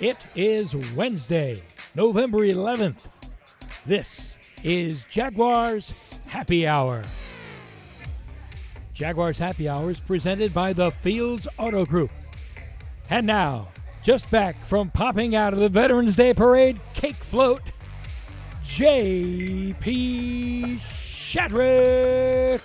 It is Wednesday, November 11th. This is Jaguars Happy Hour. Jaguars Happy Hour is presented by the Fields Auto Group. And now, just back from popping out of the Veterans Day Parade cake float, J.P. Shadrick.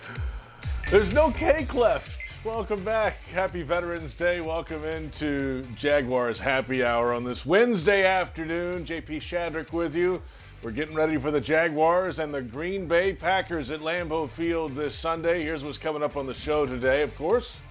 There's no cake left. Welcome back. Happy Veterans Day. Welcome into Jaguars Happy Hour on this Wednesday afternoon. J.P. Shadrick with you. We're getting ready for the Jaguars and the Green Bay Packers at Lambeau Field this Sunday. Here's what's coming up on the show today, of course.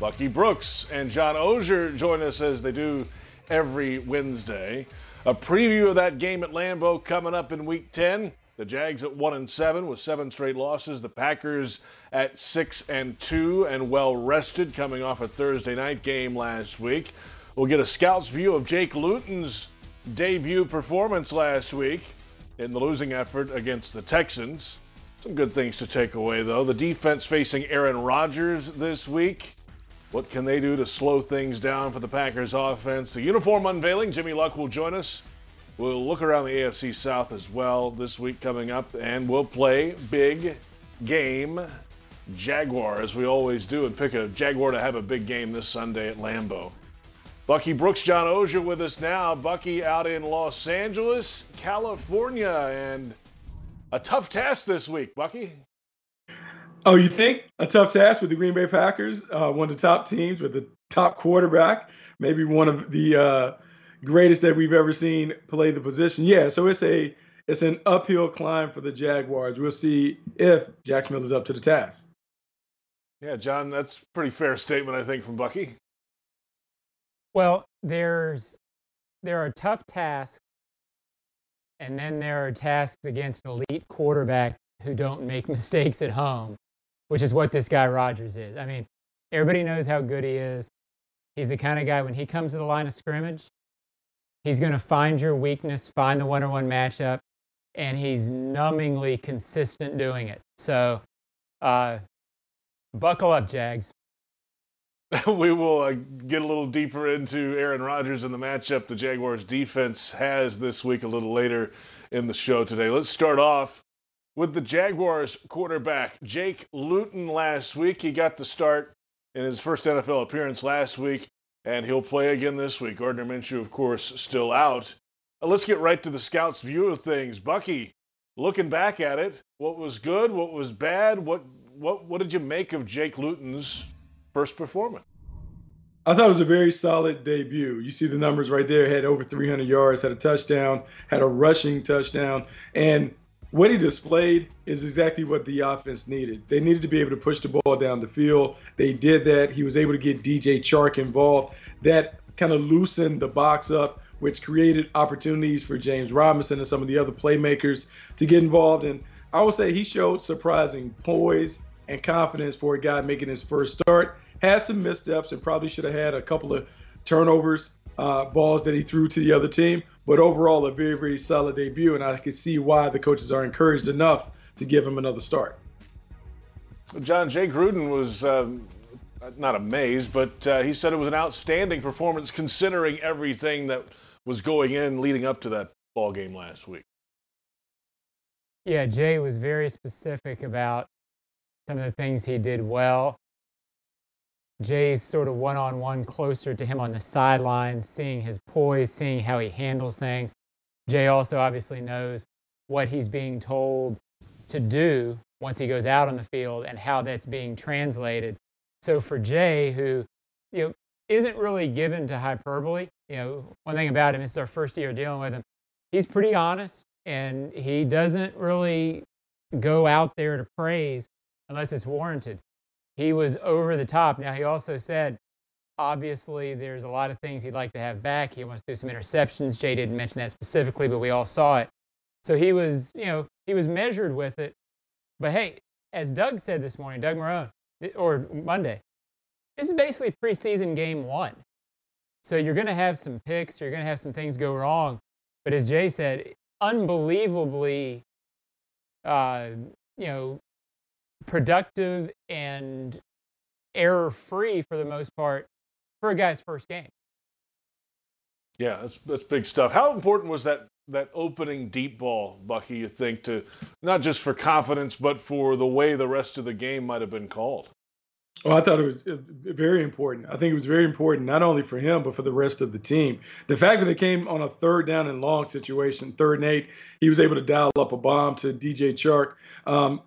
Bucky Brooks and John Oehser join us as they do every Wednesday. A preview of that game at Lambeau coming up in Week 10. The Jags at 1-7 with 7 straight losses. The Packers at 6-2 and well-rested, coming off a Thursday night game last week. We'll get a scout's view of Jake Luton's debut performance last week in the losing effort against the Texans. Some good things to take away, though. The defense facing Aaron Rodgers this week. What can they do to slow things down for the Packers offense? The uniform unveiling, Jimmy Luck will join us. We'll look around the AFC South as well this week coming up, and we'll play Big Game Jaguar, as we always do, and pick a Jaguar to have a big game this Sunday at Lambeau. Bucky Brooks, John Oehser with us now. Bucky out in Los Angeles, California, and a tough task this week, Bucky. Oh, you think? A tough task with the Green Bay Packers, one of the top teams with the top quarterback, maybe one of the greatest that we've ever seen play the position. Yeah, so it's an uphill climb for the Jaguars. We'll see if Jacksonville is up to the task. Yeah, John, that's a pretty fair statement, I think, from Bucky. Well, there are tough tasks, and then there are tasks against an elite quarterback who don't make mistakes at home, which is what this guy Rodgers is. I mean, everybody knows how good he is. He's the kind of guy, when he comes to the line of scrimmage, he's going to find your weakness, find the one-on-one matchup, and he's numbingly consistent doing it. So buckle up, Jags. We will get a little deeper into Aaron Rodgers and the matchup the Jaguars defense has this week a little later in the show today. Let's start off with the Jaguars quarterback, Jake Luton, last week. He got the start in his first NFL appearance last week, and he'll play again this week. Gardner Minshew, of course, still out. Let's get right to the scout's view of things. Bucky, looking back at it, what was good, what was bad, what did you make of Jake Luton's first performance? I thought it was a very solid debut. You see the numbers right there. Had over 300 yards, had a touchdown, had a rushing touchdown. And what he displayed is exactly what the offense needed. They needed to be able to push the ball down the field. They did that. He was able to get DJ Chark involved. That kind of loosened the box up, which created opportunities for James Robinson and some of the other playmakers to get involved. And I would say he showed surprising poise and confidence for a guy making his first start. Had some missteps and probably should have had a couple of turnovers, balls that he threw to the other team. But overall, a very, very solid debut, and I can see why the coaches are encouraged enough to give him another start. John, Jay Gruden was not amazed, but he said it was an outstanding performance considering everything that was going in leading up to that ball game last week. Yeah, Jay was very specific about some of the things he did well. Jay's sort of one-on-one closer to him on the sidelines, seeing his poise, seeing how he handles things. Jay also obviously knows what he's being told to do once he goes out on the field and how that's being translated. So for Jay, who isn't really given to hyperbole, one thing about him, it's our first year dealing with him, he's pretty honest, and he doesn't really go out there to praise unless it's warranted. He was over the top. Now, he also said, obviously, there's a lot of things he'd like to have back. He wants to do some interceptions. Jay didn't mention that specifically, but we all saw it. So he was, he was measured with it. But hey, as Doug said this morning, Doug Marone, or Monday, this is basically preseason game one. So you're going to have some picks. You're going to have some things go wrong. But as Jay said, unbelievably, productive and error-free for the most part for a guy's first game. Yeah, that's big stuff. How important was that opening deep ball, Bucky, you think, to not just for confidence, but for the way the rest of the game might have been called? Well, I thought it was very important. I think it was very important, not only for him, but for the rest of the team. The fact that it came on a third down and long situation, 3rd and 8, he was able to dial up a bomb to DJ Chark.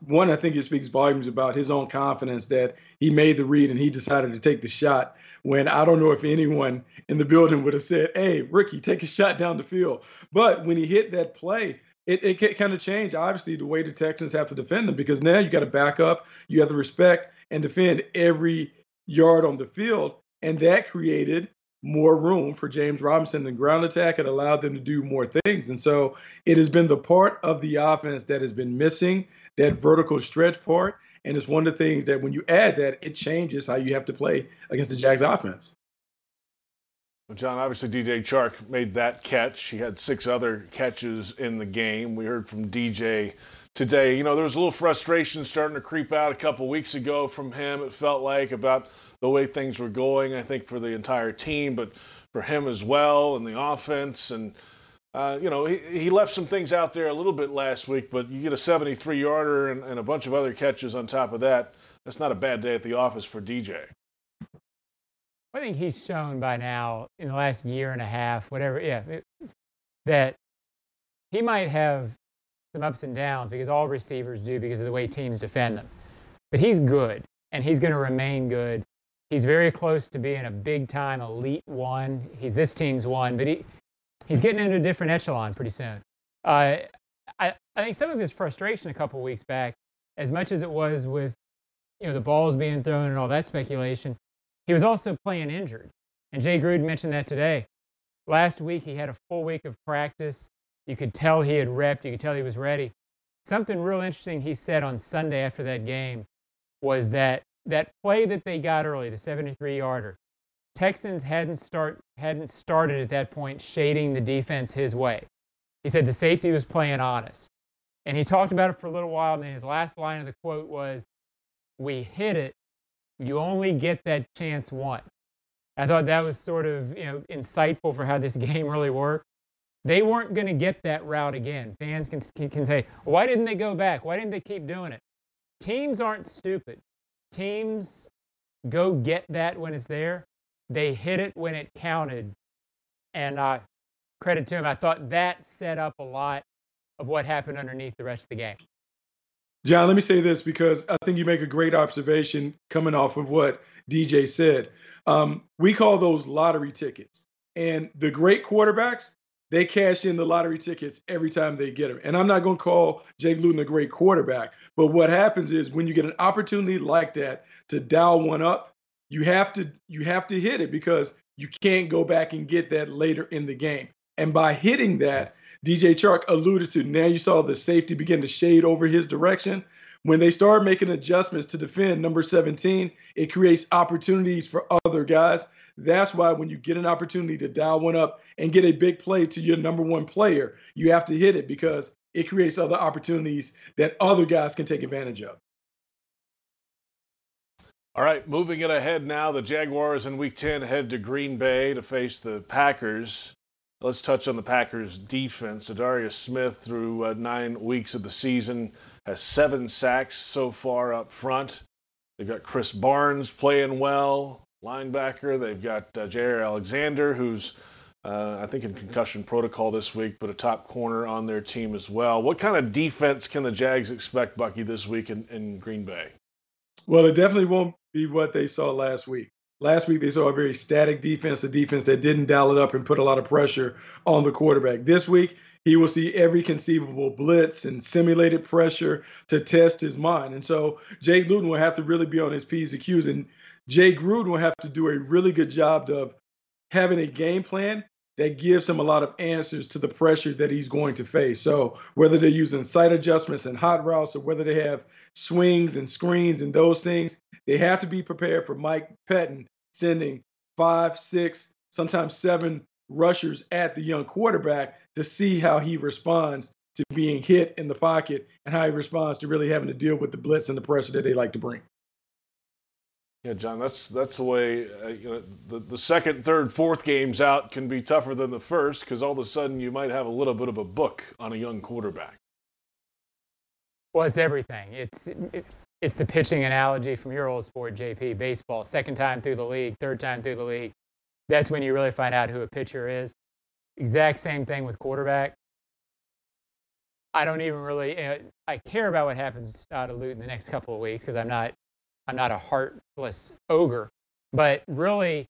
One, I think it speaks volumes about his own confidence that he made the read and he decided to take the shot when I don't know if anyone in the building would have said, hey, Ricky, take a shot down the field. But when he hit that play, it kind of changed, obviously, the way the Texans have to defend them, because now you got to back up, you have to respect and defend every yard on the field. And that created more room for James Robinson in the ground attack. It allowed them to do more things. And so it has been the part of the offense that has been missing, that vertical stretch part. And it's one of the things that when you add that, it changes how you have to play against the Jags offense. Well, John, obviously DJ Chark made that catch. He had 6 other catches in the game. We heard from DJ today. You know, there was a little frustration starting to creep out a couple weeks ago from him, it felt like, about the way things were going, I think, for the entire team, but for him as well and the offense. And, you know, he left some things out there a little bit last week, but you get a 73-yarder and a bunch of other catches on top of that. That's not a bad day at the office for DJ. I think he's shown by now in the last year and a half, whatever, that he might have some ups and downs, because all receivers do because of the way teams defend them. But he's good, and he's going to remain good. He's very close to being a big-time elite one. He's this team's one, but he's getting into a different echelon pretty soon. I think some of his frustration a couple weeks back, as much as it was with the balls being thrown and all that speculation, he was also playing injured. And Jay Gruden mentioned that today. Last week he had a full week of practice. You could tell he had repped. You could tell he was ready. Something real interesting he said on Sunday after that game was that play that they got early, the 73-yarder, Texans hadn't started at that point shading the defense his way. He said the safety was playing honest. And he talked about it for a little while, and then his last line of the quote was, "We hit it. You only get that chance once." I thought that was sort of insightful for how this game really worked. They weren't going to get that route again. Fans can say, why didn't they go back? Why didn't they keep doing it? Teams aren't stupid. Teams go get that when it's there. They hit it when it counted. And credit to him, I thought that set up a lot of what happened underneath the rest of the game. John, let me say this, because I think you make a great observation coming off of what DJ said. We call those lottery tickets. And the great quarterbacks, they cash in the lottery tickets every time they get them. And I'm not going to call Jake Luton a great quarterback, but what happens is when you get an opportunity like that to dial one up, you have to hit it, because you can't go back and get that later in the game. And by hitting that, DJ Chark alluded to, now you saw the safety begin to shade over his direction. When they start making adjustments to defend number 17, it creates opportunities for other guys. That's why when you get an opportunity to dial one up and get a big play to your number one player, you have to hit it, because it creates other opportunities that other guys can take advantage of. All right, moving it ahead now, the Jaguars in Week 10 head to Green Bay to face the Packers. Let's touch on the Packers' defense. Adarius Smith, through 9 weeks of the season, has 7 sacks so far up front. They've got Krys Barnes playing well, linebacker. They've got Jaire Alexander, who's, I think, in concussion protocol this week, but a top corner on their team as well. What kind of defense can the Jags expect, Bucky, this week in Green Bay? Well, it definitely won't be what they saw last week. Last week, they saw a very static defense, a defense that didn't dial it up and put a lot of pressure on the quarterback. This week, he will see every conceivable blitz and simulated pressure to test his mind. And so Jay Luton will have to really be on his P's and Q's, and Jay Gruden will have to do a really good job of having a game plan that gives him a lot of answers to the pressure that he's going to face. So whether they're using sight adjustments and hot routes, or whether they have swings and screens and those things, they have to be prepared for Mike Pettine sending 5, 6, sometimes 7 rushers at the young quarterback to see how he responds to being hit in the pocket and how he responds to really having to deal with the blitz and the pressure that they like to bring. Yeah, John, that's the way the second, third, fourth games out can be tougher than the first, because all of a sudden you might have a little bit of a book on a young quarterback. Well, it's everything. It's the pitching analogy from your old sport, JP, baseball. Second time through the league, third time through the league, that's when you really find out who a pitcher is. Exact same thing with quarterback. I don't even really I care about what happens to Luton the next couple of weeks, because I'm not a heartless ogre, but really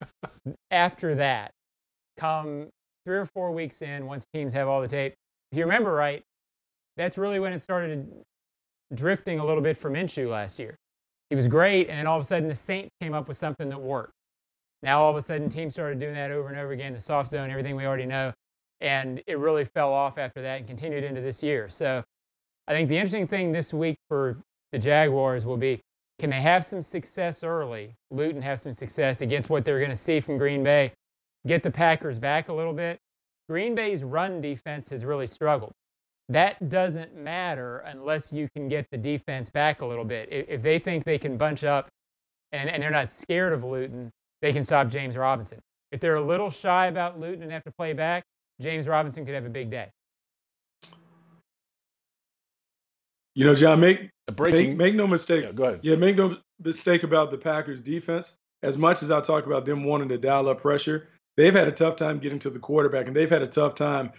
after that, come 3 or 4 weeks in, once teams have all the tape, if you remember right, that's really when it started drifting a little bit for Minshew last year. He was great, and then all of a sudden the Saints came up with something that worked. Now all of a sudden teams started doing that over and over again, the soft zone, everything we already know, and it really fell off after that and continued into this year. So I think the interesting thing this week for the Jaguars will be, can they have some success early? Luton have some success against what they're going to see from Green Bay. Get the Packers back a little bit. Green Bay's run defense has really struggled. That doesn't matter unless you can get the defense back a little bit. If they think they can bunch up and they're not scared of Luton, they can stop James Robinson. If they're a little shy about Luton and have to play back, James Robinson could have a big day. You know, John, make no mistake. Yeah, go ahead. Yeah, make no mistake about the Packers defense. As much as I talk about them wanting to dial up pressure, they've had a tough time getting to the quarterback, and they've had a tough time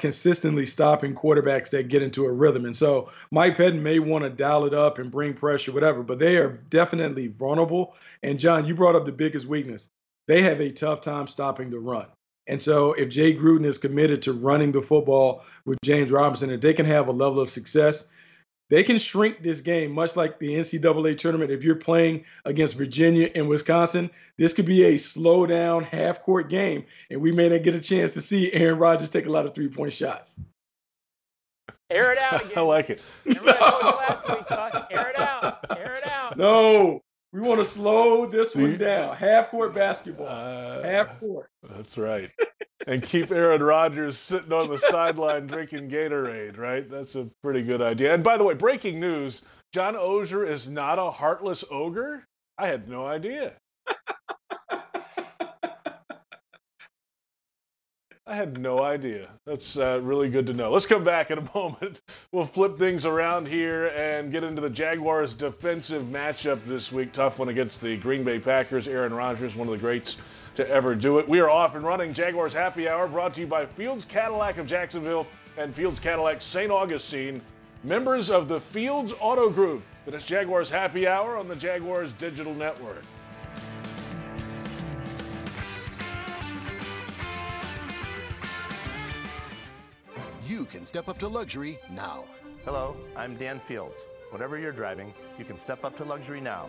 consistently stopping quarterbacks that get into a rhythm. And so Mike Pettine may want to dial it up and bring pressure, whatever, but they are definitely vulnerable. And, John, you brought up the biggest weakness. They have a tough time stopping the run. And so if Jay Gruden is committed to running the football with James Robinson, if they can have a level of success, they can shrink this game, much like the NCAA tournament. If you're playing against Virginia and Wisconsin, this could be a slow-down, half-court game, and we may not get a chance to see Aaron Rodgers take a lot of three-point shots. Air it out again. I like it. Remember that last week, Buck? Air it out. Air it out. No. We want to slow this one down. Half-court basketball. Half-court. That's right. And keep Aaron Rodgers sitting on the sideline drinking Gatorade, right? That's a pretty good idea. And by the way, breaking news, John Oehser is not a heartless ogre? I had no idea. I had no idea. That's really good to know. Let's come back in a moment. We'll flip things around here and get into the Jaguars' defensive matchup this week. Tough one against the Green Bay Packers. Aaron Rodgers, one of the greats to ever do it. We are off and running. Jaguars Happy Hour brought to you by Fields Cadillac of Jacksonville and Fields Cadillac St. Augustine, members of the Fields Auto Group. It is Jaguars Happy Hour on the Jaguars Digital Network. You can step up to luxury now. Hello, I'm Dan Fields. Whatever you're driving, you can step up to luxury now.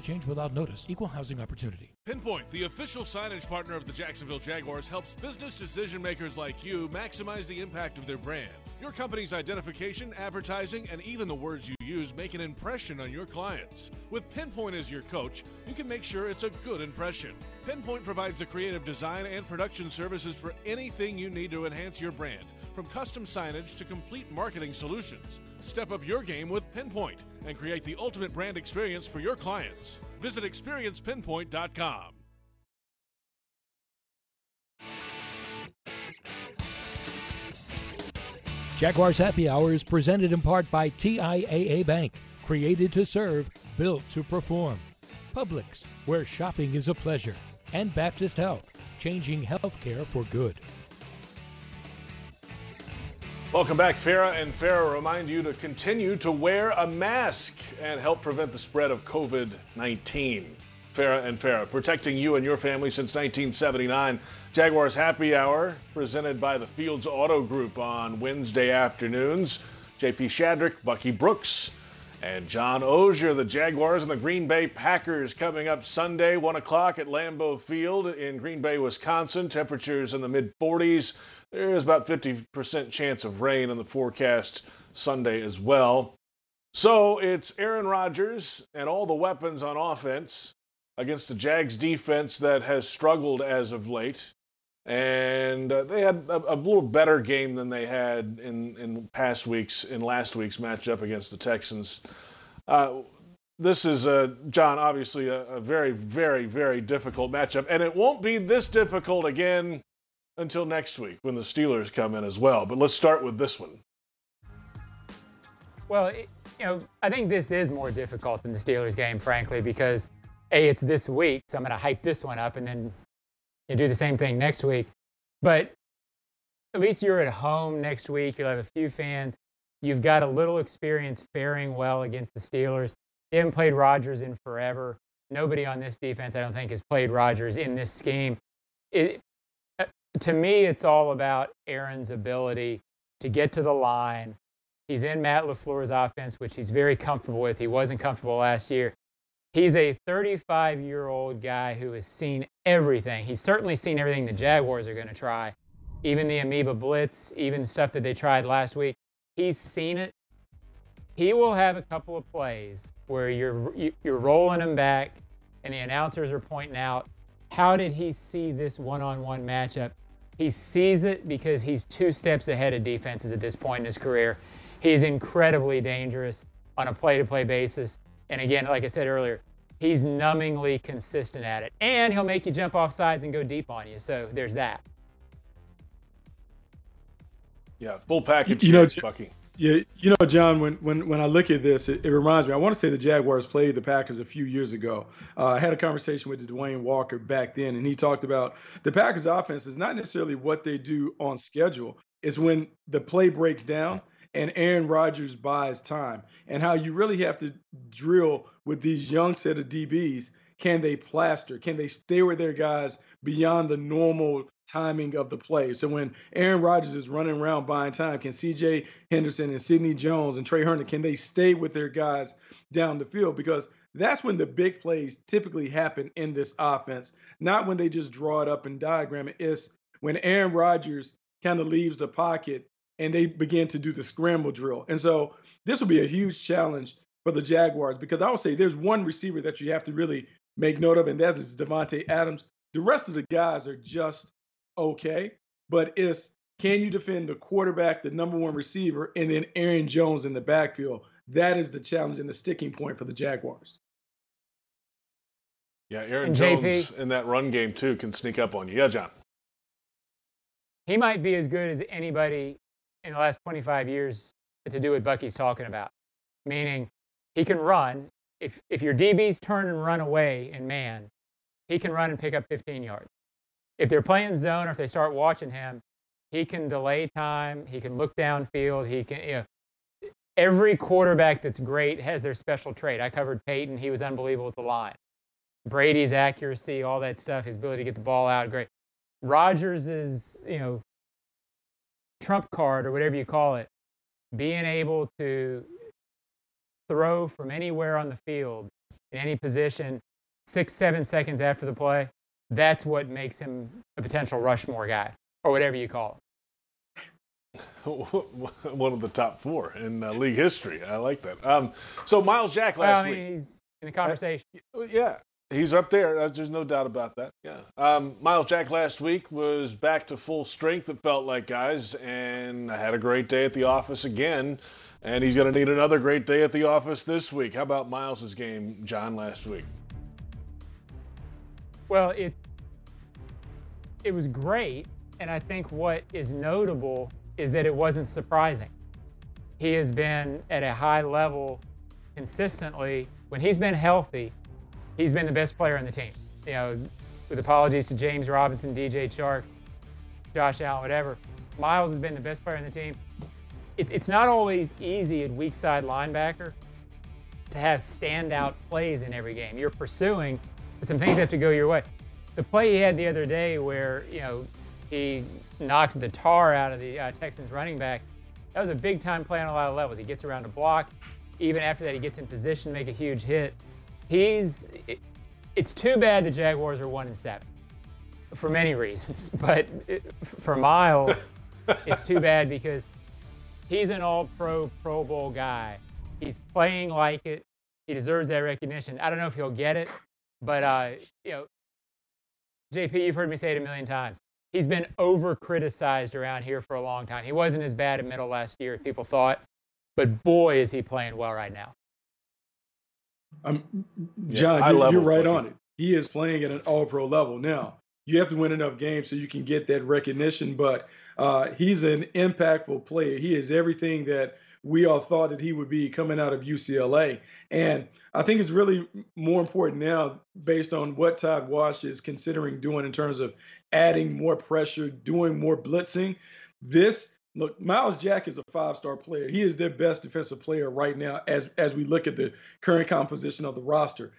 change without notice. Equal housing opportunity. Pinpoint, the official signage partner of the Jacksonville Jaguars, helps business decision makers like you maximize the impact of their brand. Your company's identification, advertising, and even the words you use make an impression on your clients. With Pinpoint as your coach, you can make sure it's a good impression. Pinpoint provides the creative design and production services for anything you need to enhance your brand, from custom signage to complete marketing solutions. Step up your game with Pinpoint and create the ultimate brand experience for your clients. Visit experiencepinpoint.com. Jaguars Happy Hour is presented in part by TIAA Bank, created to serve, built to perform. Publix, where shopping is a pleasure. And Baptist Health, changing healthcare for good. Welcome back. Farah and Farah remind you to continue to wear a mask and help prevent the spread of COVID-19. Farah and Farah, protecting you and your family since 1979. Jaguars Happy Hour, presented by the Fields Auto Group on Wednesday afternoons. J.P. Shadrick, Bucky Brooks, and John Oehser. The Jaguars and the Green Bay Packers coming up Sunday, 1 o'clock at Lambeau Field in Green Bay, Wisconsin. Temperatures in the mid-40s. There is about 50% chance of rain in the forecast Sunday as well. So it's Aaron Rodgers and all the weapons on offense against the Jags defense that has struggled as of late. And they had a little better game than they had in last week's matchup against the Texans. This is, John, obviously a very, very, very difficult matchup. And it won't be this difficult again until next week when the Steelers come in as well. But let's start with this one. Well, I think this is more difficult than the Steelers game, frankly, because, A, it's this week, so I'm going to hype this one up and then do the same thing next week. But at least you're at home next week. You'll have a few fans. You've got a little experience faring well against the Steelers. They haven't played Rodgers in forever. Nobody on this defense, I don't think, has played Rodgers in this scheme. To me, it's all about Aaron's ability to get to the line. He's in Matt LaFleur's offense, which he's very comfortable with. He wasn't comfortable last year. He's a 35-year-old guy who has seen everything. He's certainly seen everything the Jaguars are going to try, even the amoeba blitz, even stuff that they tried last week. He's seen it. He will have a couple of plays where you're rolling him back and the announcers are pointing out, how did he see this one-on-one matchup? He sees it because he's two steps ahead of defenses at this point in his career. He's incredibly dangerous on a play-to-play basis. And again, like I said earlier, he's numbingly consistent at it. And he'll make you jump off sides and go deep on you. So there's that. Yeah, full package, Bucky. Yeah, John, when I look at this, it reminds me, I want to say the Jaguars played the Packers a few years ago. I had a conversation with Dwayne Walker back then, and he talked about the Packers' offense is not necessarily what they do on schedule. It's when the play breaks down and Aaron Rodgers buys time, and how you really have to drill with these young set of DBs. Can they plaster? Can they stay with their guys beyond the normal timing of the play? So when Aaron Rodgers is running around buying time, can C.J. Henderson and Sidney Jones and Trey Herndon, can they stay with their guys down the field? Because that's when the big plays typically happen in this offense, not when they just draw it up and diagram it. It's when Aaron Rodgers kind of leaves the pocket and they begin to do the scramble drill. And so this will be a huge challenge for the Jaguars, because I would say there's one receiver that you have to really make note of, and that is Davante Adams. The rest of the guys are just okay, but it's, can you defend the quarterback, the number one receiver, and then Aaron Jones in the backfield? That is the challenge and the sticking point for the Jaguars. Yeah, Aaron Jones in that run game, too, can sneak up on you. Yeah, John. He might be as good as anybody in the last 25 years to do what Bucky's talking about, meaning he can run. If your DBs turn and run away in man, he can run and pick up 15 yards. If they're playing zone or if they start watching him, he can delay time. He can look downfield. He can, every quarterback that's great has their special trait. I covered Peyton. He was unbelievable with the line. Brady's accuracy, all that stuff, his ability to get the ball out, great. Rodgers is, trump card or whatever you call it, being able to throw from anywhere on the field in any position 6-7 seconds after the play. That's what makes him a potential Rushmore guy, or whatever you call it. One of the top four in league history. I like that. So Miles Jack last week. He's in the conversation. Yeah, he's up there. There's no doubt about that. Yeah. Miles Jack last week was back to full strength, it felt like, guys, and I had a great day at the office again, and he's going to need another great day at the office this week. How about Miles' game, John, last week? Well, it was great, and I think what is notable is that it wasn't surprising. He has been at a high level consistently. When he's been healthy, he's been the best player on the team. With apologies to James Robinson, DJ Chark, Josh Allen, whatever, Miles has been the best player on the team. it's not always easy at weak side linebacker to have standout plays in every game. You're pursuing, but some things have to go your way. The play he had the other day where, you know, he knocked the tar out of the Texans running back, that was a big time play on a lot of levels. He gets around a block. Even after that, he gets in position to make a huge hit. It's too bad the Jaguars are 1-7 for many reasons, but for Miles, it's too bad because he's an all-pro, Pro Bowl guy. He's playing like it. He deserves that recognition. I don't know if he'll get it, but, you know, JP, you've heard me say it a million times. He's been over-criticized around here for a long time. He wasn't as bad at middle last year as people thought, but boy, is he playing well right now. John, yeah, you're right on it. He is playing at an all-pro level. Now, you have to win enough games so you can get that recognition, but he's an impactful player. He is everything that we all thought that he would be coming out of UCLA. And I think it's really more important now based on what Todd Wash is considering doing in terms of adding more pressure, doing more blitzing. Look, Miles Jack is a five-star player. He is their best defensive player right now as we look at the current composition of the roster.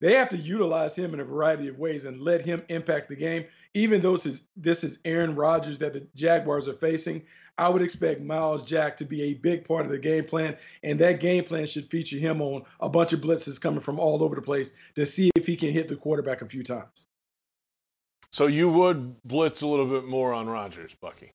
They have to utilize him in a variety of ways and let him impact the game. Even though this is Aaron Rodgers that the Jaguars are facing, I would expect Miles Jack to be a big part of the game plan, and that game plan should feature him on a bunch of blitzes coming from all over the place to see if he can hit the quarterback a few times. So you would blitz a little bit more on Rodgers, Bucky?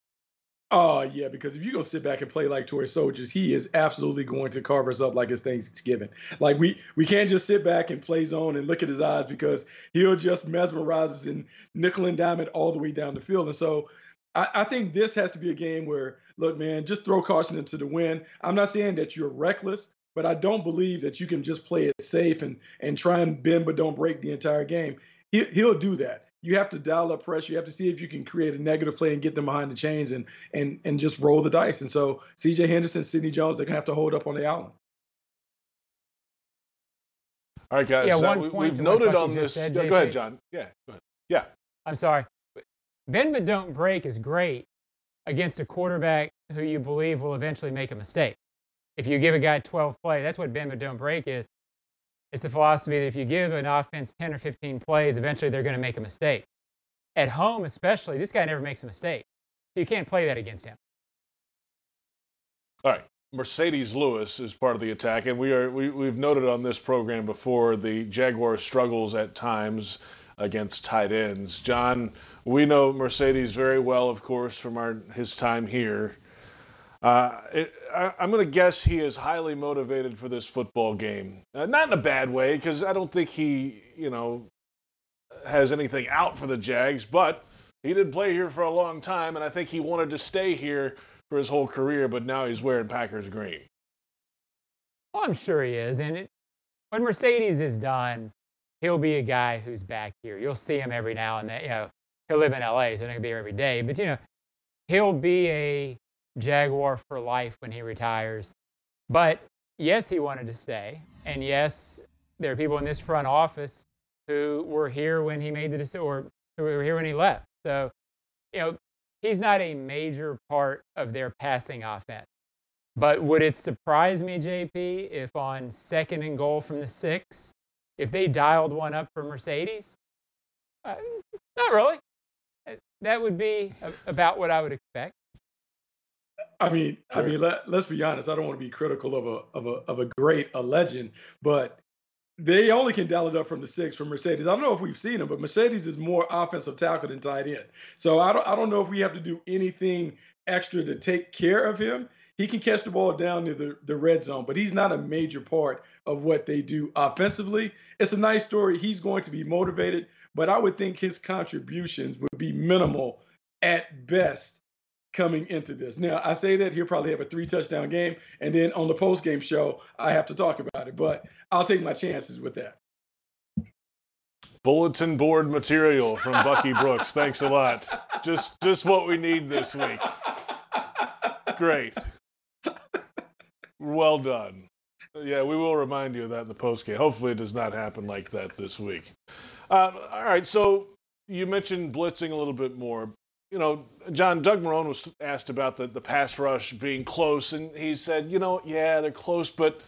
Oh, yeah, because if you're going to sit back and play like toy soldiers, he is absolutely going to carve us up like it's Thanksgiving. Like, we can't just sit back and play zone and look at his eyes because he'll just mesmerize us and nickel and dime it all the way down the field. And so I think this has to be a game where, look, man, just throw caution into the wind. I'm not saying that you're reckless, but I don't believe that you can just play it safe and try and bend but don't break the entire game. He'll do that. You have to dial up pressure. You have to see if you can create a negative play and get them behind the chains and just roll the dice. And so C.J. Henderson, Sidney Jones, they're going to have to hold up on the island. All right, guys. Yeah, we've noted on this. Said, go ahead, John. Yeah, go ahead. Yeah. I'm sorry. Bend but don't break is great against a quarterback who you believe will eventually make a mistake. If you give a guy 12 plays, that's what bend but don't break is. It's the philosophy that if you give an offense 10 or 15 plays, eventually they're going to make a mistake. At home especially, this guy never makes a mistake. So you can't play that against him. All right. Mercedes Lewis is part of the attack, and we've noted on this program before the Jaguars struggles at times against tight ends. John, we know Mercedes very well, of course, from his time here. I'm going to guess he is highly motivated for this football game. Not in a bad way, because I don't think he, has anything out for the Jags, but he did play here for a long time, and I think he wanted to stay here for his whole career, but now he's wearing Packers green. Well, I'm sure he is, and when Mercedes is done, he'll be a guy who's back here. You'll see him every now and then. He'll live in L.A., so he's not going to be here every day, but, he'll be a Jaguar for life when he retires. But yes, he wanted to stay, and yes, there are people in this front office who were here when he made the decision, or who were here when he left. So, he's not a major part of their passing offense. But would it surprise me, JP, if on 2nd and goal from the 6, if they dialed one up for Mercedes? Not really. That would be about what I would expect. I mean, let's be honest. I don't want to be critical of a great, a legend, but they only can dial it up from the 6 from Mercedes. I don't know if we've seen him, but Mercedes is more offensive tackle than tight end. So I don't know if we have to do anything extra to take care of him. He can catch the ball down near the red zone, but he's not a major part of what they do offensively. It's a nice story. He's going to be motivated, but I would think his contributions would be minimal at best coming into this. Now, I say that he'll probably have a 3-touchdown game, and then on the post-game show, I have to talk about it, but I'll take my chances with that. Bulletin board material from Bucky Brooks. Thanks a lot. Just what we need this week. Great. Well done. Yeah, we will remind you of that in the post-game. Hopefully it does not happen like that this week. All right, so you mentioned blitzing a little bit more. you know, John, Doug Marone was asked about the pass rush being close, and he said, you know, yeah, they're close, but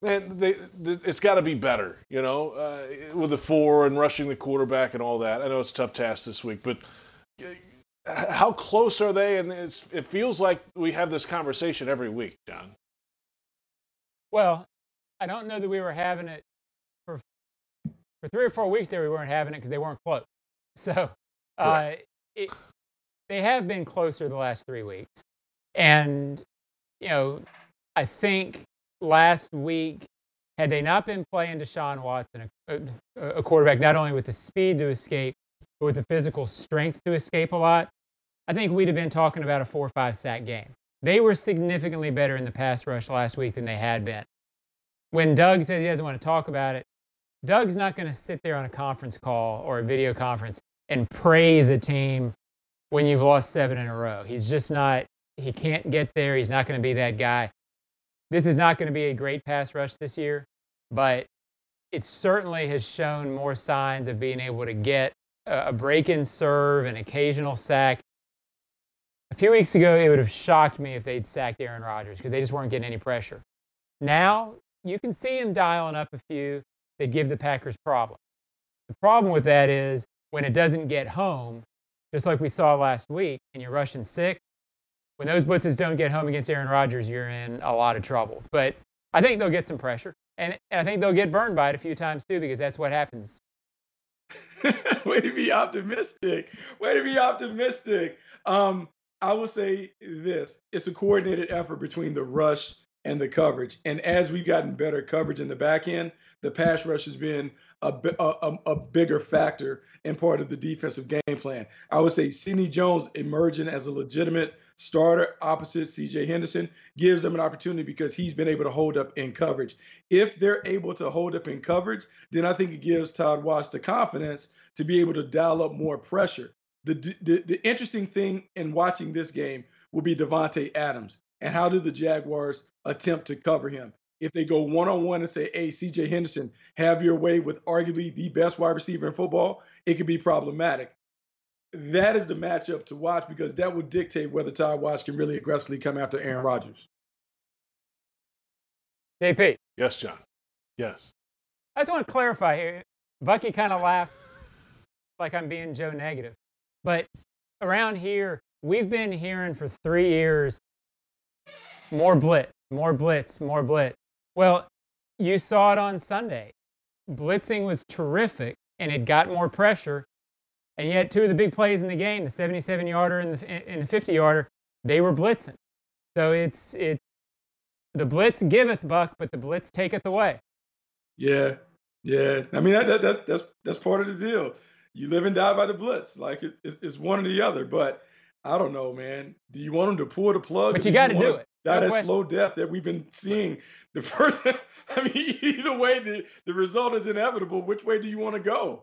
man, it's got to be better, you know, with the four and rushing the quarterback and all that. I know it's a tough task this week, but how close are they? And it feels like we have this conversation every week, John. Well, I don't know that we were having it for 3 or 4 weeks there. We weren't having it because they weren't close. So they have been closer the last 3 weeks. And, you know, I think last week, had they not been playing Deshaun Watson, a quarterback not only with the speed to escape, but with the physical strength to escape a lot, I think we'd have been talking about a 4 or 5 sack game. They were significantly better in the pass rush last week than they had been. When Doug says he doesn't want to talk about it, Doug's not going to sit there on a conference call or a video conference and praise a team when you've lost 7 in a row. He's just not, he can't get there. He's not going to be that guy. This is not going to be a great pass rush this year, but it certainly has shown more signs of being able to get a break-in serve, an occasional sack. A few weeks ago, it would have shocked me if they'd sacked Aaron Rodgers because they just weren't getting any pressure. Now, you can see him dialing up a few that give the Packers problems. The problem with that is when it doesn't get home, just like we saw last week, and you're rushing 6, when those blitzes don't get home against Aaron Rodgers, you're in a lot of trouble. But I think they'll get some pressure, and I think they'll get burned by it a few times too because that's what happens. Way to be optimistic. Way to be optimistic. I will say this. It's a coordinated effort between the rush and the coverage. And as we've gotten better coverage in the back end, the pass rush has been a bigger factor and part of the defensive game plan. I would say Sidney Jones emerging as a legitimate starter opposite C.J. Henderson gives them an opportunity because he's been able to hold up in coverage. If they're able to hold up in coverage, then I think it gives Todd Wash the confidence to be able to dial up more pressure. The interesting thing in watching this game will be Davante Adams and how do the Jaguars attempt to cover him. If they go one-on-one and say, hey, C.J. Henderson, have your way with arguably the best wide receiver in football, it could be problematic. That is the matchup to watch because that will dictate whether Todd Wash can really aggressively come after Aaron Rodgers. JP. Yes, John. Yes. I just want to clarify here. Bucky kind of laughed like I'm being Joe negative. But around here, we've been hearing for 3 years, more blitz, more blitz, more blitz. Well, you saw it on Sunday. Blitzing was terrific, and it got more pressure. And yet, 2 of the big plays in the game, the 77-yarder and the 50-yarder, they were blitzing. So it's the blitz giveth, Buck, but the blitz taketh away. Yeah, yeah. I mean, that's part of the deal. You live and die by the blitz. Like, it's one or the other. But I don't know, man. Do you want them to pull the plug? But you got to do it. That slow death that we've been seeing. The first, I mean, either way, the result is inevitable. Which way do you want to go?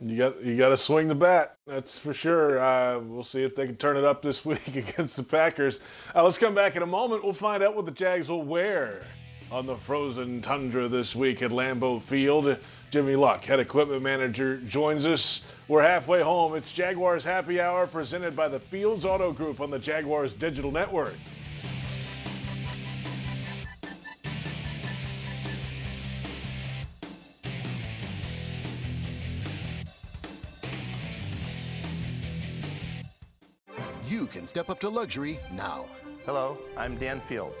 You got to swing the bat. That's for sure. We'll see if they can turn it up this week against the Packers. Let's come back in a moment. We'll find out what the Jags will wear on the frozen tundra this week at Lambeau Field. Jimmy Luck, head equipment manager, joins us. We're halfway home. It's Jaguars Happy Hour presented by the Fields Auto Group on the Jaguars Digital Network. You can step up to luxury now. Hello, I'm Dan Fields.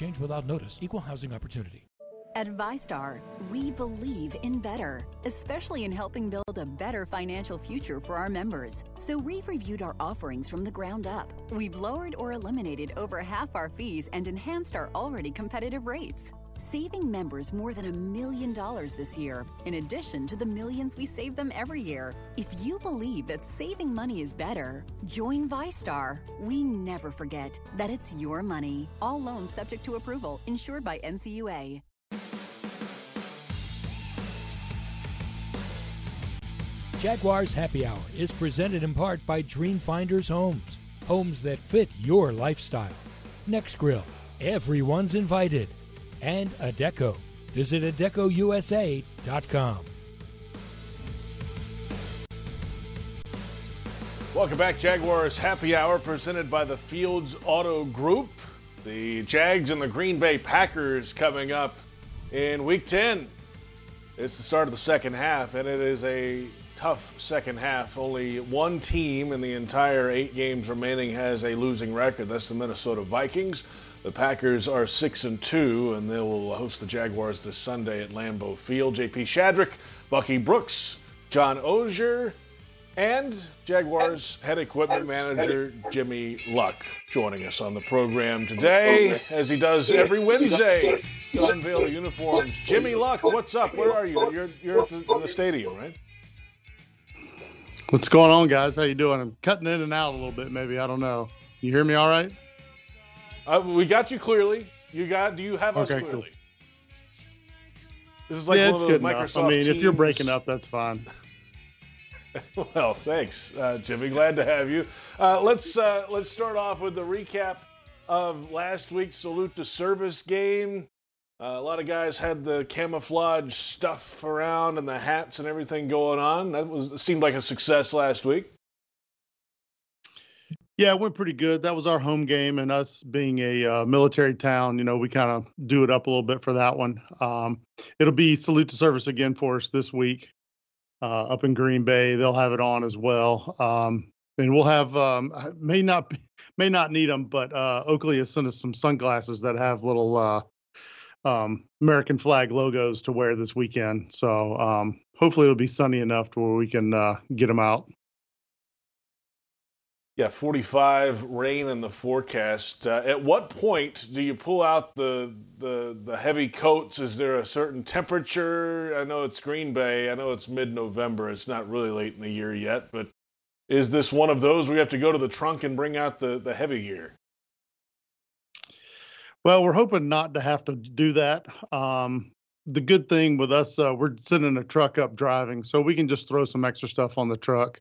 change without notice. Equal housing opportunity. At ViStar, we believe in better, especially in helping build a better financial future for our members. So we've reviewed our offerings from the ground up. We've lowered or eliminated over half our fees and enhanced our already competitive rates, saving members more than $1 million this year, in addition to the millions we save them every year. If you believe that saving money is better, join ViStar. We never forget that it's your money. All loans subject to approval, insured by NCUA. Jaguars Happy Hour is presented in part by Dreamfinders Homes, homes that fit your lifestyle. Next Grill, everyone's invited. And Adecco. Visit AdeccoUSA.com. Welcome back. Jaguars Happy Hour presented by the Fields Auto Group. The Jags and the Green Bay Packers coming up in Week 10. It's the start of the second half, and it is a tough second half. Only one team in the entire 8 games remaining has a losing record. That's the Minnesota Vikings. The Packers are 6-2, and they will host the Jaguars this Sunday at Lambeau Field. J.P. Shadrick, Bucky Brooks, John Oehser, and Jaguars head equipment manager Jimmy Luck joining us on the program today, as he does every Wednesday, to unveil the uniforms. Jimmy Luck, what's up? Where are you? You're at the stadium, right? What's going on, guys? How you doing? I'm cutting in and out a little bit, maybe. I don't know. You hear me all right? We got you clearly. Do you have us clearly? Cool. This is like one of those Microsoft enough. I mean, Teams. If you're breaking up, that's fine. Well, thanks, Jimmy. Glad to have you. Let's start off with the recap of last week's Salute to Service game. A lot of guys had the camouflage stuff around and the hats and everything going on. That seemed like a success last week. Yeah, it went pretty good. That was our home game, and us being a military town, you know, we kind of do it up a little bit for that one. It'll be Salute to Service again for us this week up in Green Bay. They'll have it on as well. And we'll have may not need them, but Oakley has sent us some sunglasses that have little American flag logos to wear this weekend. So hopefully it'll be sunny enough to where we can get them out. Yeah, 45 rain in the forecast. At what point do you pull out the heavy coats? Is there a certain temperature? I know it's Green Bay. I know it's mid-November. It's not really late in the year yet, but is this one of those we have to go to the trunk and bring out the heavy gear? Well, we're hoping not to have to do that. The good thing with us, we're sitting in a truck up driving, so we can just throw some extra stuff on the truck.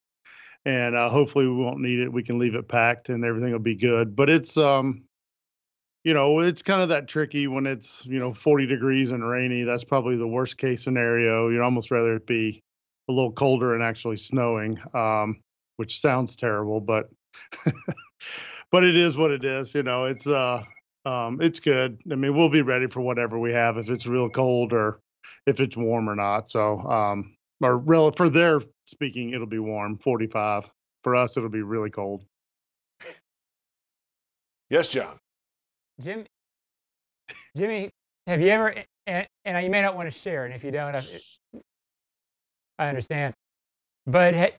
And hopefully we won't need it. We can leave it packed and everything will be good. But it's, you know, it's kind of that tricky when it's, you know, 40 degrees and rainy. That's probably the worst case scenario. You'd almost rather it be a little colder and actually snowing, which sounds terrible, but but it is what it is. You know, it's good. I mean, we'll be ready for whatever we have, if it's real cold or if it's warm or not. So for their speaking, it'll be warm, 45. For us, it'll be really cold. Yes, John. Jimmy, have you ever, and you may not want to share, and if you don't, I understand. But have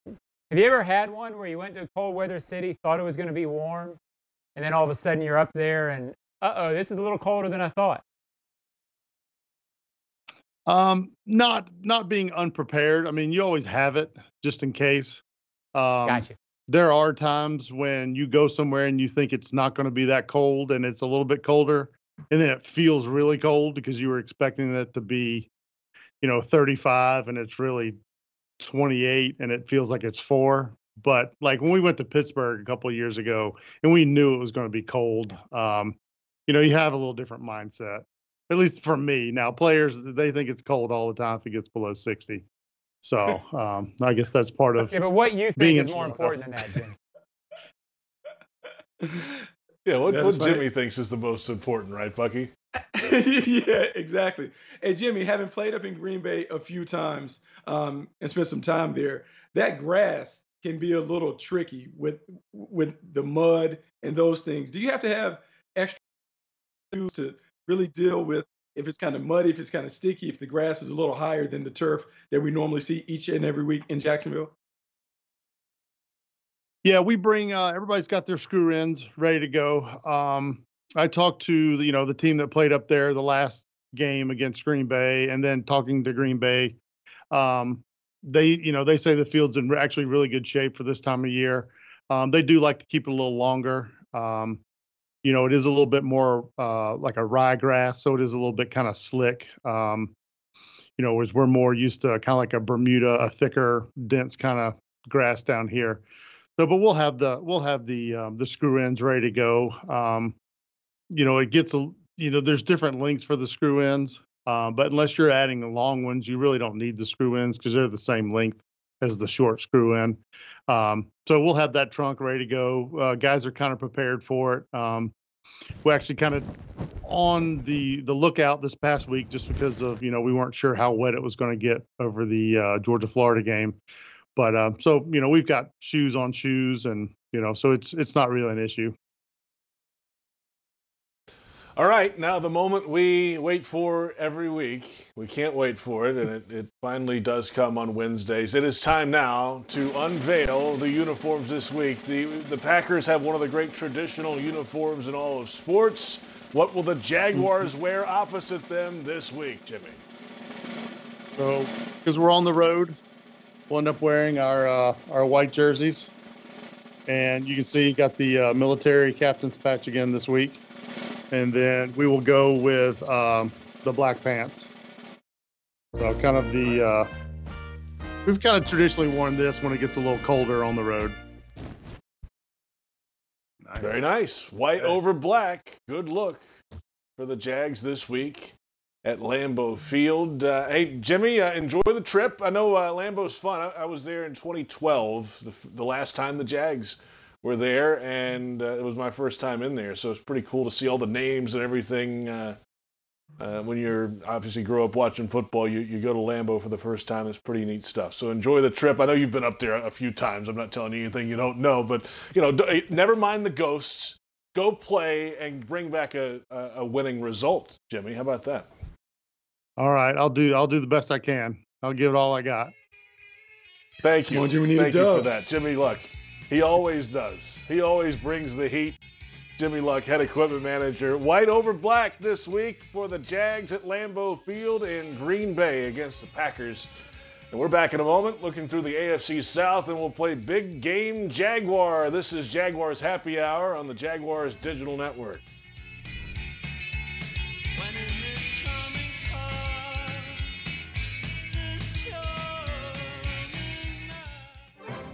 you ever had one where you went to a cold weather city, thought it was going to be warm, and then all of a sudden you're up there and, uh-oh, this is a little colder than I thought? Not being unprepared. I mean, you always have it just in case. Gotcha. There are times when you go somewhere and you think it's not going to be that cold, and it's a little bit colder, and then it feels really cold because you were expecting it to be, you know, 35, and it's really 28, and it feels like it's 4. But like when we went to Pittsburgh a couple of years ago, and we knew it was going to be cold, you know, you have a little different mindset, at least from me. Now, players, they think it's cold all the time if it gets below 60. So I guess that's part of. Yeah, but what you think is more important than that, Jim. Yeah, what Jimmy thinks is the most important, right, Bucky? Yeah, exactly. And Jimmy, having played up in Green Bay a few times and spent some time there, that grass can be a little tricky with the mud and those things. Do you have to have extra shoes to really deal with if it's kind of muddy, if it's kind of sticky, if the grass is a little higher than the turf that we normally see each and every week in Jacksonville? Yeah, we bring everybody's got their screw ends ready to go. I talked to the team that played up there the last game against Green Bay, and then talking to Green Bay, they say the field's in actually really good shape for this time of year. They do like to keep it a little longer. It is a little bit more like a ryegrass, so it is a little bit kind of slick. Whereas we're more used to kind of like a Bermuda, a thicker, dense kind of grass down here. So, but we'll have the screw ends ready to go. There's different lengths for the screw ends, but unless you're adding the long ones, you really don't need the screw ends because they're the same length as the short screw end. So we'll have that trunk ready to go. Guys are kind of prepared for it. We're actually kind of on the lookout this past week just because of, we weren't sure how wet it was going to get over the Georgia-Florida game. But so we've got shoes on shoes and, so it's not really an issue. All right, now the moment we wait for every week. We can't wait for it, and it finally does come on Wednesdays. It is time now to unveil the uniforms this week. The Packers have one of the great traditional uniforms in all of sports. What will the Jaguars wear opposite them this week, Jimmy? So, because we're on the road, we'll end up wearing our white jerseys. And you can see you got the military captain's patch again this week. And then we will go with the black pants. So kind of we've kind of traditionally worn this when it gets a little colder on the road. Nice. Very nice. White over black. Good look for the Jags this week at Lambeau Field. Hey, Jimmy, enjoy the trip. I know Lambeau's fun. I was there in 2012, the last time the Jags were there, and it was my first time in there, so it's pretty cool to see all the names and everything. When you're obviously grow up watching football, you go to Lambeau for the first time. It's pretty neat stuff. So enjoy the trip. I know you've been up there a few times. I'm not telling you anything you don't know, but never mind the ghosts. Go play and bring back a winning result, Jimmy. How about that? All right, I'll do the best I can. I'll give it all I got. Thank you. Thank you for that, Jimmy Luck. He always does. He always brings the heat. Jimmy Luck, head equipment manager. White over black this week for the Jags at Lambeau Field in Green Bay against the Packers. And we're back in a moment looking through the AFC South, and we'll play Big Game Jaguar. This is Jaguars Happy Hour on the Jaguars Digital Network.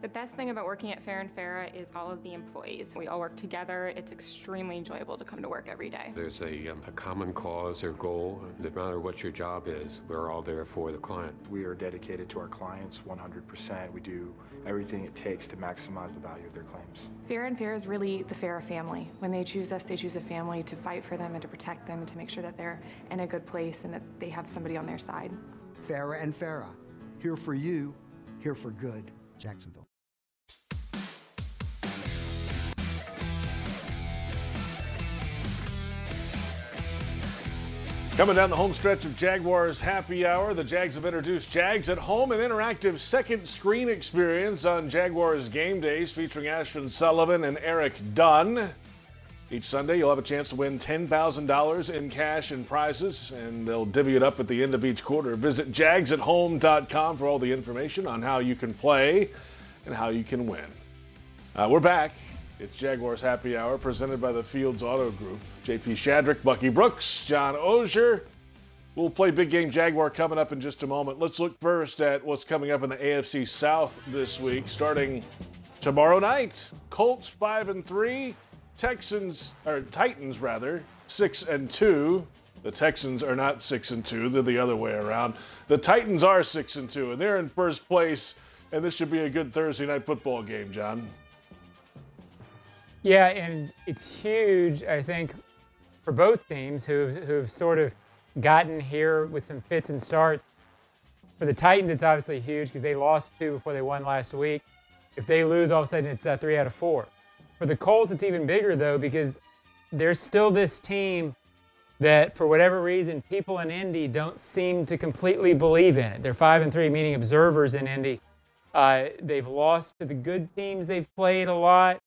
The best thing about working at Farah and Farah is all of the employees. We all work together. It's extremely enjoyable to come to work every day. There's a common cause or goal. No matter what your job is, we're all there for the client. We are dedicated to our clients 100%. We do everything it takes to maximize the value of their claims. Farah and Farah is really the Farah family. When they choose us, they choose a family to fight for them and to protect them and to make sure that they're in a good place and that they have somebody on their side. Farah and Farah, here for you, here for good. Jacksonville. Coming down the home stretch of Jaguars Happy Hour, the Jags have introduced Jags at Home, an interactive second screen experience on Jaguars game days featuring Ashton Sullivan and Eric Dunn. Each Sunday, you'll have a chance to win $10,000 in cash and prizes, and they'll divvy it up at the end of each quarter. Visit jagsathome.com for all the information on how you can play and how you can win. We're back. It's Jaguars Happy Hour, presented by the Fields Auto Group. J.P. Shadrick, Bucky Brooks, John Oehser. We'll play Big Game Jaguar coming up in just a moment. Let's look first at what's coming up in the AFC South this week, starting tomorrow night. Colts 5-3. Titans rather, 6-2. The Texans are not 6-2; they're the other way around. The Titans are 6-2, and they're in first place. And this should be a good Thursday night football game, John. Yeah, and it's huge, I think, for both teams who've sort of gotten here with some fits and starts. For the Titans, it's obviously huge because they lost 2 before they won last week. If they lose, all of a sudden it's 3 out of 4. For the Colts, it's even bigger, though, because there's still this team that, for whatever reason, people in Indy don't seem to completely believe in it. They're 5-3, meaning observers in Indy. They've lost to the good teams they've played a lot.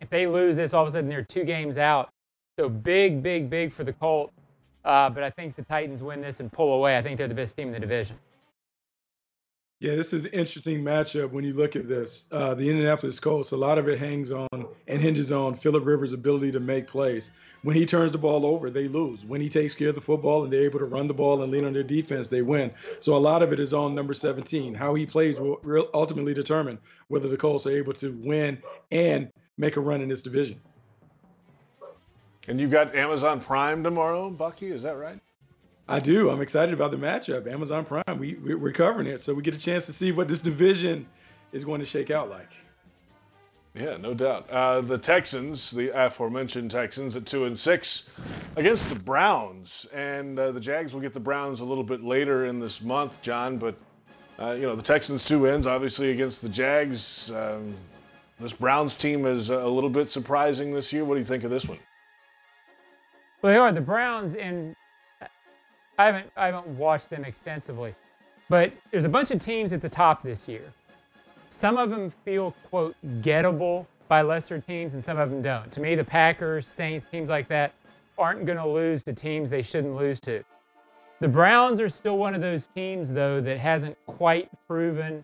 If they lose this, all of a sudden they're 2 games out. So big, big, big for the Colts. But I think the Titans win this and pull away. I think they're the best team in the division. Yeah, this is an interesting matchup when you look at this. The Indianapolis Colts, a lot of it hangs on and hinges on Phillip Rivers' ability to make plays. When he turns the ball over, they lose. When he takes care of the football and they're able to run the ball and lean on their defense, they win. So a lot of it is on number 17. How he plays will ultimately determine whether the Colts are able to win and make a run in this division. And you've got Amazon Prime tomorrow, Bucky, is that right? I do. I'm excited about the matchup. Amazon Prime, we're covering it, so we get a chance to see what this division is going to shake out like. Yeah, no doubt. The Texans, the aforementioned Texans at 2-6 against the Browns. And the Jags will get the Browns a little bit later in this month, John. But, the Texans 2 wins, obviously, against the Jags. This Browns team is a little bit surprising this year. What do you think of this one? Well, they are. The Browns and I haven't watched them extensively, but there's a bunch of teams at the top this year. Some of them feel, quote, gettable by lesser teams, and some of them don't. To me, the Packers, Saints, teams like that aren't going to lose to teams they shouldn't lose to. The Browns are still one of those teams, though, that hasn't quite proven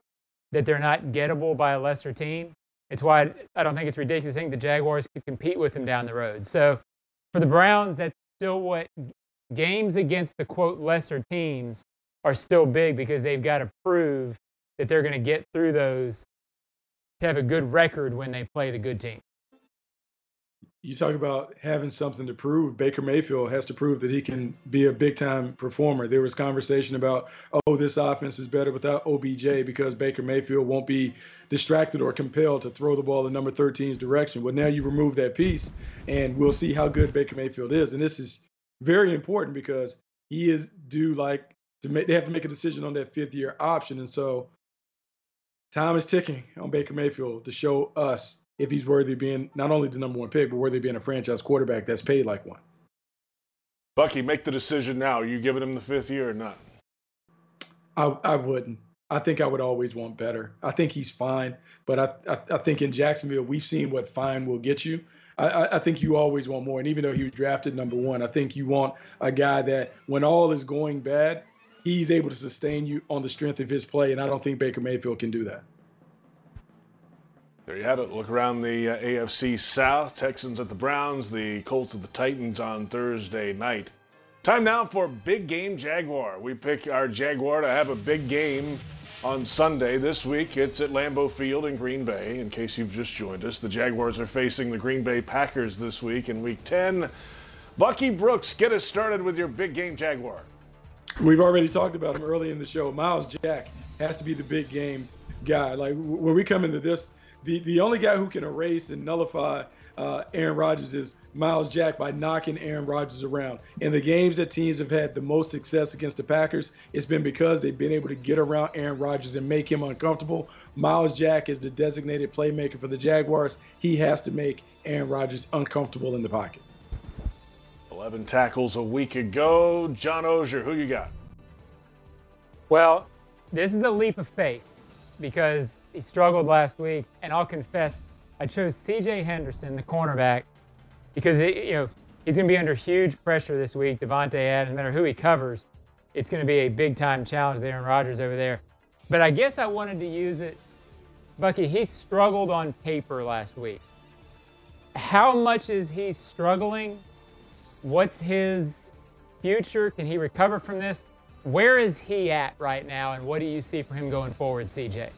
that they're not gettable by a lesser team. It's why I don't think it's ridiculous to think the Jaguars could compete with them down the road. So for the Browns, that's still what... Games against the, quote, lesser teams are still big because they've got to prove that they're going to get through those to have a good record when they play the good team. You talk about having something to prove. Baker Mayfield has to prove that he can be a big-time performer. There was conversation about, this offense is better without OBJ because Baker Mayfield won't be distracted or compelled to throw the ball in number 13's direction. Well, now you remove that piece, and we'll see how good Baker Mayfield is. And this is very important because he is due, they have to make a decision on that 5th-year option. And so time is ticking on Baker Mayfield to show us if he's worthy of being not only the number 1 pick, but worthy of being a franchise quarterback that's paid like one. Bucky, make the decision now. Are you giving him the 5th year or not? I wouldn't. I think I would always want better. I think he's fine. But I think in Jacksonville, we've seen what fine will get you. I think you always want more. And even though he was drafted number 1, I think you want a guy that when all is going bad, he's able to sustain you on the strength of his play. And I don't think Baker Mayfield can do that. There you have it. Look around the AFC South. Texans at the Browns, the Colts at the Titans on Thursday night. Time now for Big Game Jaguar. We pick our Jaguar to have a big game on Sunday. This week, it's at Lambeau Field in Green Bay. In case you've just joined us, the Jaguars are facing the Green Bay Packers this week in Week 10. Bucky Brooks, get us started with your big game Jaguar. We've already talked about him early in the show. Miles Jack has to be the big game guy. Like, when we come into this, the only guy who can erase and nullify Aaron Rodgers is Miles Jack by knocking Aaron Rodgers around. And the games that teams have had the most success against the Packers, it's been because they've been able to get around Aaron Rodgers and make him uncomfortable. Miles Jack is the designated playmaker for the Jaguars. He has to make Aaron Rodgers uncomfortable in the pocket. 11 tackles a week ago. John Oehser, who you got? Well, this is a leap of faith because he struggled last week, and I'll confess, I chose C.J. Henderson, the cornerback, because he's going to be under huge pressure this week. Davante Adams, no matter who he covers, it's going to be a big-time challenge there, and Rodgers over there. But I guess I wanted to use it. Bucky, he struggled on paper last week. How much is he struggling? What's his future? Can he recover from this? Where is he at right now, and what do you see for him going forward, CJ?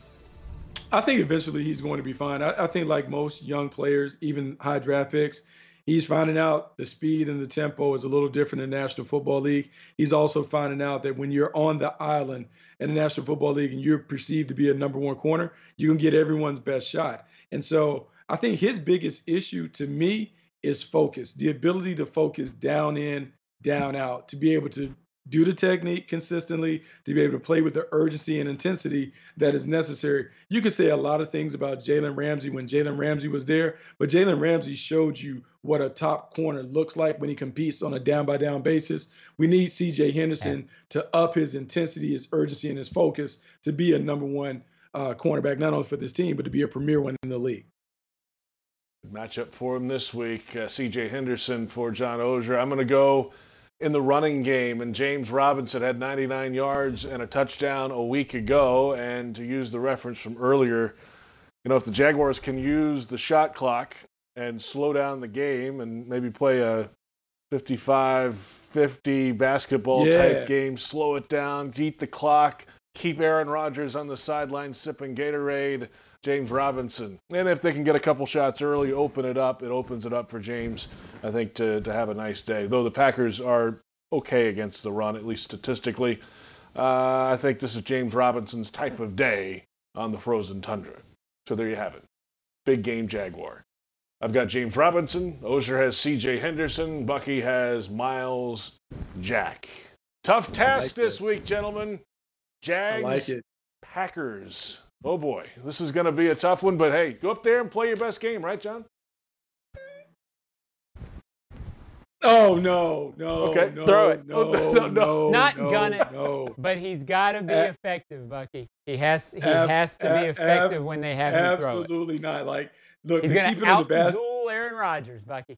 I think eventually he's going to be fine. I think like most young players, even high draft picks, he's finding out the speed and the tempo is a little different in the National Football League. He's also finding out that when you're on the island in the National Football League and you're perceived to be a number one corner, you can get everyone's best shot. And so I think his biggest issue to me is focus, the ability to focus down in, down out, to be able to do the technique consistently, to be able to play with the urgency and intensity that is necessary. You could say a lot of things about Jalen Ramsey when Jalen Ramsey was there, but Jalen Ramsey showed you what a top corner looks like when he competes on a down-by-down basis. We need C.J. Henderson to up his intensity, his urgency, and his focus to be a number one cornerback, not only for this team, but to be a premier one in the league. Matchup for him this week, C.J. Henderson for John Oehser. I'm going to go in the running game, and James Robinson had 99 yards and a touchdown a week ago. And to use the reference from earlier, if the Jaguars can use the shot clock and slow down the game and maybe play a 55-50 basketball type game, slow it down, beat the clock, keep Aaron Rodgers on the sideline sipping Gatorade, James Robinson. And if they can get a couple shots early, open it up, it opens it up for James, I think, to have a nice day. Though the Packers are okay against the run, at least statistically. I think this is James Robinson's type of day on the frozen tundra. So there you have it. Big game Jaguar. I've got James Robinson. Oehser has C.J. Henderson. Bucky has Miles Jack. Tough task this week, gentlemen. Jags, Packers. Oh, boy, this is going to be a tough one, but hey, go up there and play your best game, right, John? Oh, no, okay. Throw it. No. But he's got to be effective, Bucky. He has to be effective when they have him throw it. Absolutely not. Like, look, he's going to out-duel Aaron Rodgers, Bucky.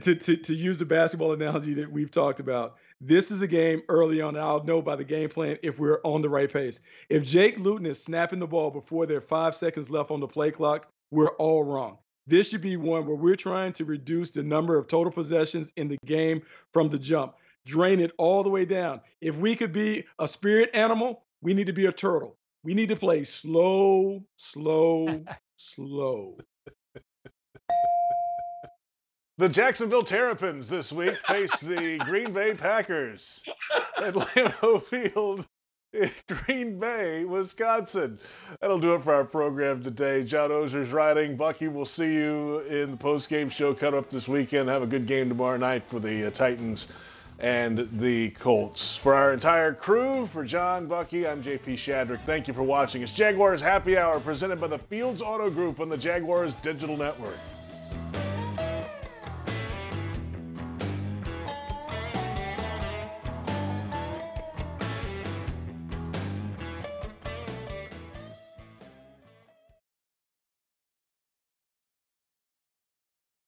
To use the basketball analogy that we've talked about, this is a game early on, and I'll know by the game plan if we're on the right pace. If Jake Luton is snapping the ball before there are 5 seconds left on the play clock, we're all wrong. This should be one where we're trying to reduce the number of total possessions in the game from the jump. Drain it all the way down. If we could be a spirit animal, we need to be a turtle. We need to play slow, slow. The Jacksonville Terrapins this week face the Green Bay Packers at Lambeau Field in Green Bay, Wisconsin. That'll do it for our program today. John Oehser's writing. Bucky, we'll see you in the post-game show cut up this weekend. Have a good game tomorrow night for the Titans and the Colts. For our entire crew, for John, Bucky, I'm J.P. Shadrick. Thank you for watching. It's Jaguars Happy Hour presented by the Fields Auto Group on the Jaguars Digital Network.